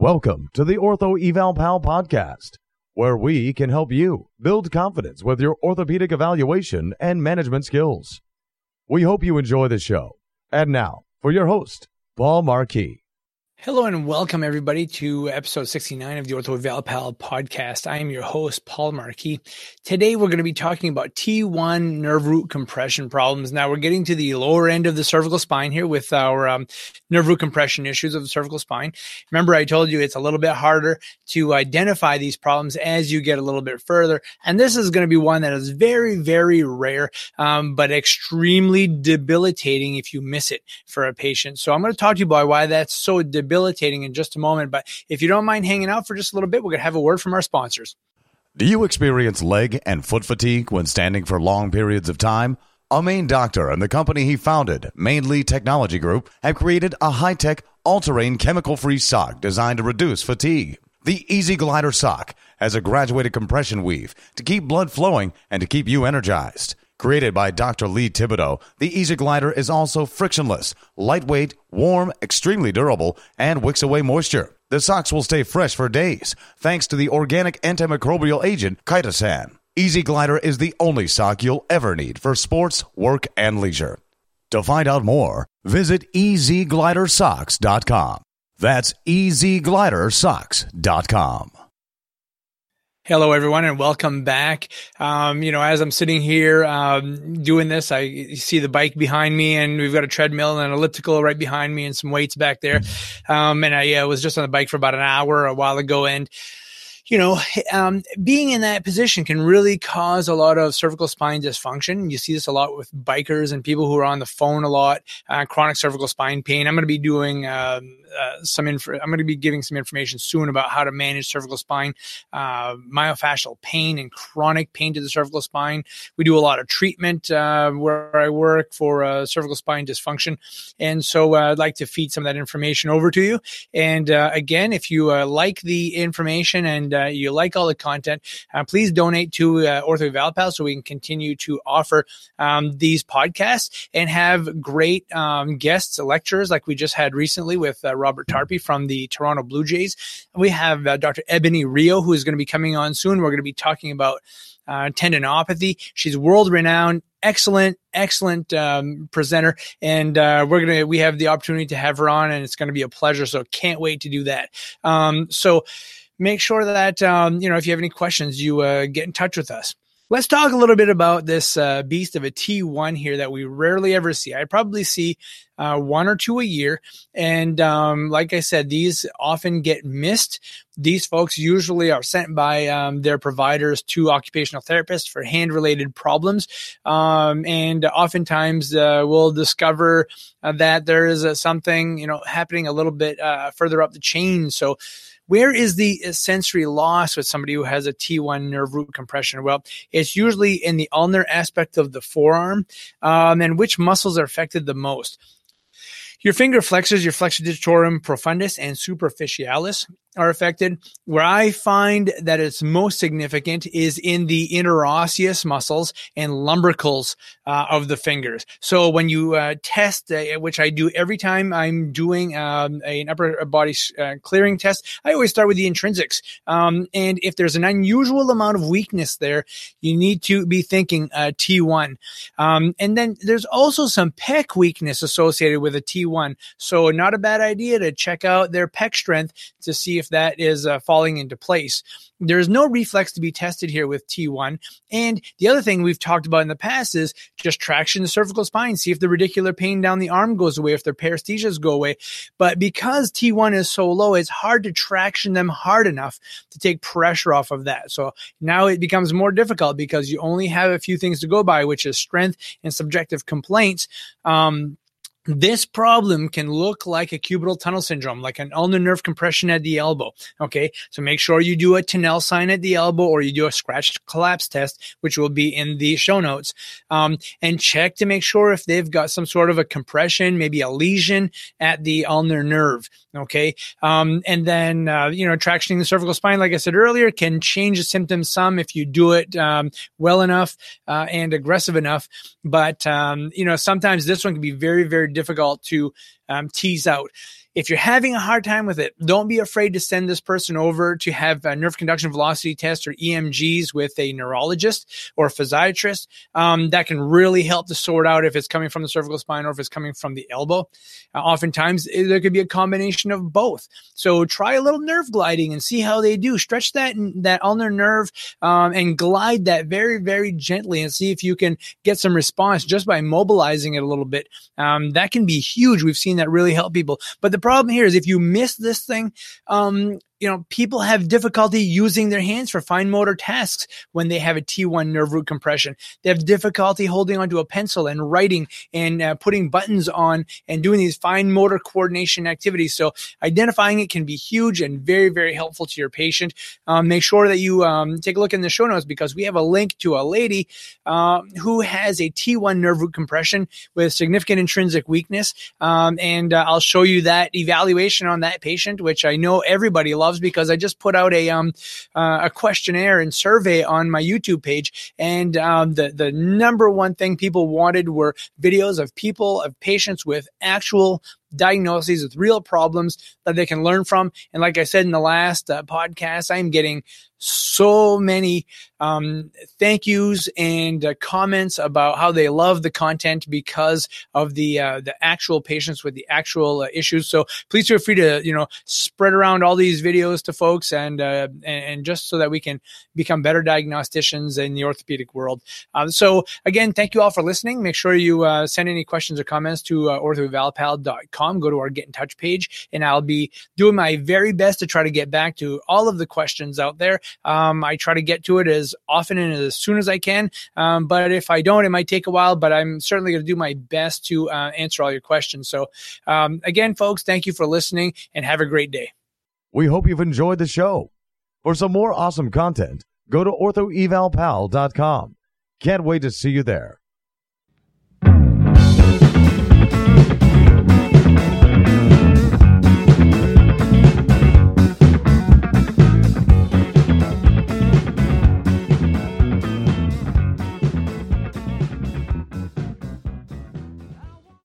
Welcome to the Ortho Eval Pal podcast, where we can help you build confidence with your orthopedic evaluation and management skills. We hope you enjoy the show. And now, for your host, Paul Marquis. Hello and welcome everybody to episode 69 of the Ortho Eval Pal podcast. I am your host, Paul Markey. Today we're going to be talking about T1 nerve root compression problems. Now we're getting to the lower end of the cervical spine here with our nerve root compression issues of the cervical spine. Remember, I told you it's a little bit harder to identify these problems as you get a little bit further. And this is going to be one that is very, very rare, but extremely debilitating if you miss it for a patient. So I'm going to talk to you about why that's so debilitating in just a moment, but if you don't mind hanging out for just a little bit, we're going to have a word from our sponsors. Do you experience leg and foot fatigue when standing for long periods of time? A Maine doctor and the company he founded, Mainley Technology Group, have created a high-tech, all-terrain, chemical-free sock designed to reduce fatigue. The Easy Glider sock has a graduated compression weave to keep blood flowing and to keep you energized. Created by Dr. Lee Thibodeau, the Easy Glider is also frictionless, lightweight, warm, extremely durable, and wicks away moisture. The socks will stay fresh for days, thanks to the organic antimicrobial agent chitosan. Easy Glider is the only sock you'll ever need for sports, work, and leisure. To find out more, visit easyglidersocks.com. That's easyglidersocks.com. Hello, everyone, and welcome back. As I'm sitting here doing this, I see the bike behind me, and we've got a treadmill and an elliptical right behind me and some weights back there. And I was just on the bike for about an hour a while ago, and being in that position can really cause a lot of cervical spine dysfunction. You see this a lot with bikers and people who are on the phone a lot, chronic cervical spine pain. I'm going to be doing I'm going to be giving some information soon about how to manage cervical spine, myofascial pain and chronic pain to the cervical spine. We do a lot of treatment where I work for cervical spine dysfunction. And so I'd like to feed some of that information over to you. And again, if you like the information and you like all the content, please donate to Ortho Eval Pal so we can continue to offer these podcasts and have great guests, lectures like we just had recently with Robert Tarpey from the Toronto Blue Jays. We have Dr. Ebony Rio, who is going to be coming on soon. We're going to be talking about tendinopathy. She's world-renowned, excellent presenter, and we have the opportunity to have her on, and it's going to be a pleasure, so can't wait to do that. So make sure that, if you have any questions, you get in touch with us. Let's talk a little bit about this beast of a T1 here that we rarely ever see. I probably see one or two a year. And like I said, these often get missed. These folks usually are sent by their providers to occupational therapists for hand-related problems. And oftentimes we'll discover that there is something happening a little bit further up the chain. So where is the sensory loss with somebody who has a T1 nerve root compression? Well, it's usually in the ulnar aspect of the forearm, and which muscles are affected the most. Your finger flexors, your flexor digitorum profundus and superficialis are affected. Where I find that it's most significant is in the interosseous muscles and lumbricals of the fingers. So when you test, which I do every time I'm doing an upper body clearing test, I always start with the intrinsics. And if there's an unusual amount of weakness there, you need to be thinking T1. And then there's also some pec weakness associated with a T1. So not a bad idea to check out their pec strength to see if that is falling into place. There's no reflex to be tested here with T1. And the other thing we've talked about in the past is just traction in the cervical spine. See if the radicular pain down the arm goes away, if their paresthesias go away. But because T1 is so low, it's hard to traction them hard enough to take pressure off of that. So now it becomes more difficult because you only have a few things to go by, which is strength and subjective complaints. This problem can look like a cubital tunnel syndrome, like an ulnar nerve compression at the elbow, okay? So make sure you do a Tinel sign at the elbow or you do a scratch collapse test, which will be in the show notes, and check to make sure if they've got some sort of a compression, maybe a lesion at the ulnar nerve, okay? Tractioning the cervical spine, like I said earlier, can change the symptoms some if you do it well enough and aggressive enough. But, sometimes this one can be very, very difficult to tease out. If you're having a hard time with it, don't be afraid to send this person over to have a nerve conduction velocity test or EMGs with a neurologist or a physiatrist. That can really help to sort out if it's coming from the cervical spine or if it's coming from the elbow. Oftentimes, there could be a combination of both. So try a little nerve gliding and see how they do. Stretch that ulnar nerve and glide that very, very gently and see if you can get some response just by mobilizing it a little bit. That can be huge. We've seen that really help people. But the problem here is if you miss this thing, people have difficulty using their hands for fine motor tasks when they have a T1 nerve root compression. They have difficulty holding onto a pencil and writing and putting buttons on and doing these fine motor coordination activities. So identifying it can be huge and very, very helpful to your patient. Make sure that you take a look in the show notes because we have a link to a lady who has a T1 nerve root compression with significant intrinsic weakness. And I'll show you that evaluation on that patient, which I know everybody loves, because I just put out a questionnaire and survey on my YouTube page, and the number one thing people wanted were videos of patients with actual diagnoses, with real problems that they can learn from. And like I said in the last podcast, I'm getting so many thank yous and comments about how they love the content because of the actual patients with the actual issues. So please feel free to spread around all these videos to folks, and just so that we can become better diagnosticians in the orthopedic world. So again, thank you all for listening. Make sure you send any questions or comments to orthoevalpal.com. Go to our Get in Touch page, and I'll be doing my very best to try to get back to all of the questions out there. I try to get to it as often and as soon as I can. But if I don't, it might take a while, but I'm certainly going to do my best to answer all your questions. So again, folks, thank you for listening and have a great day. We hope you've enjoyed the show. For some more awesome content, go to orthoevalpal.com. Can't wait to see you there.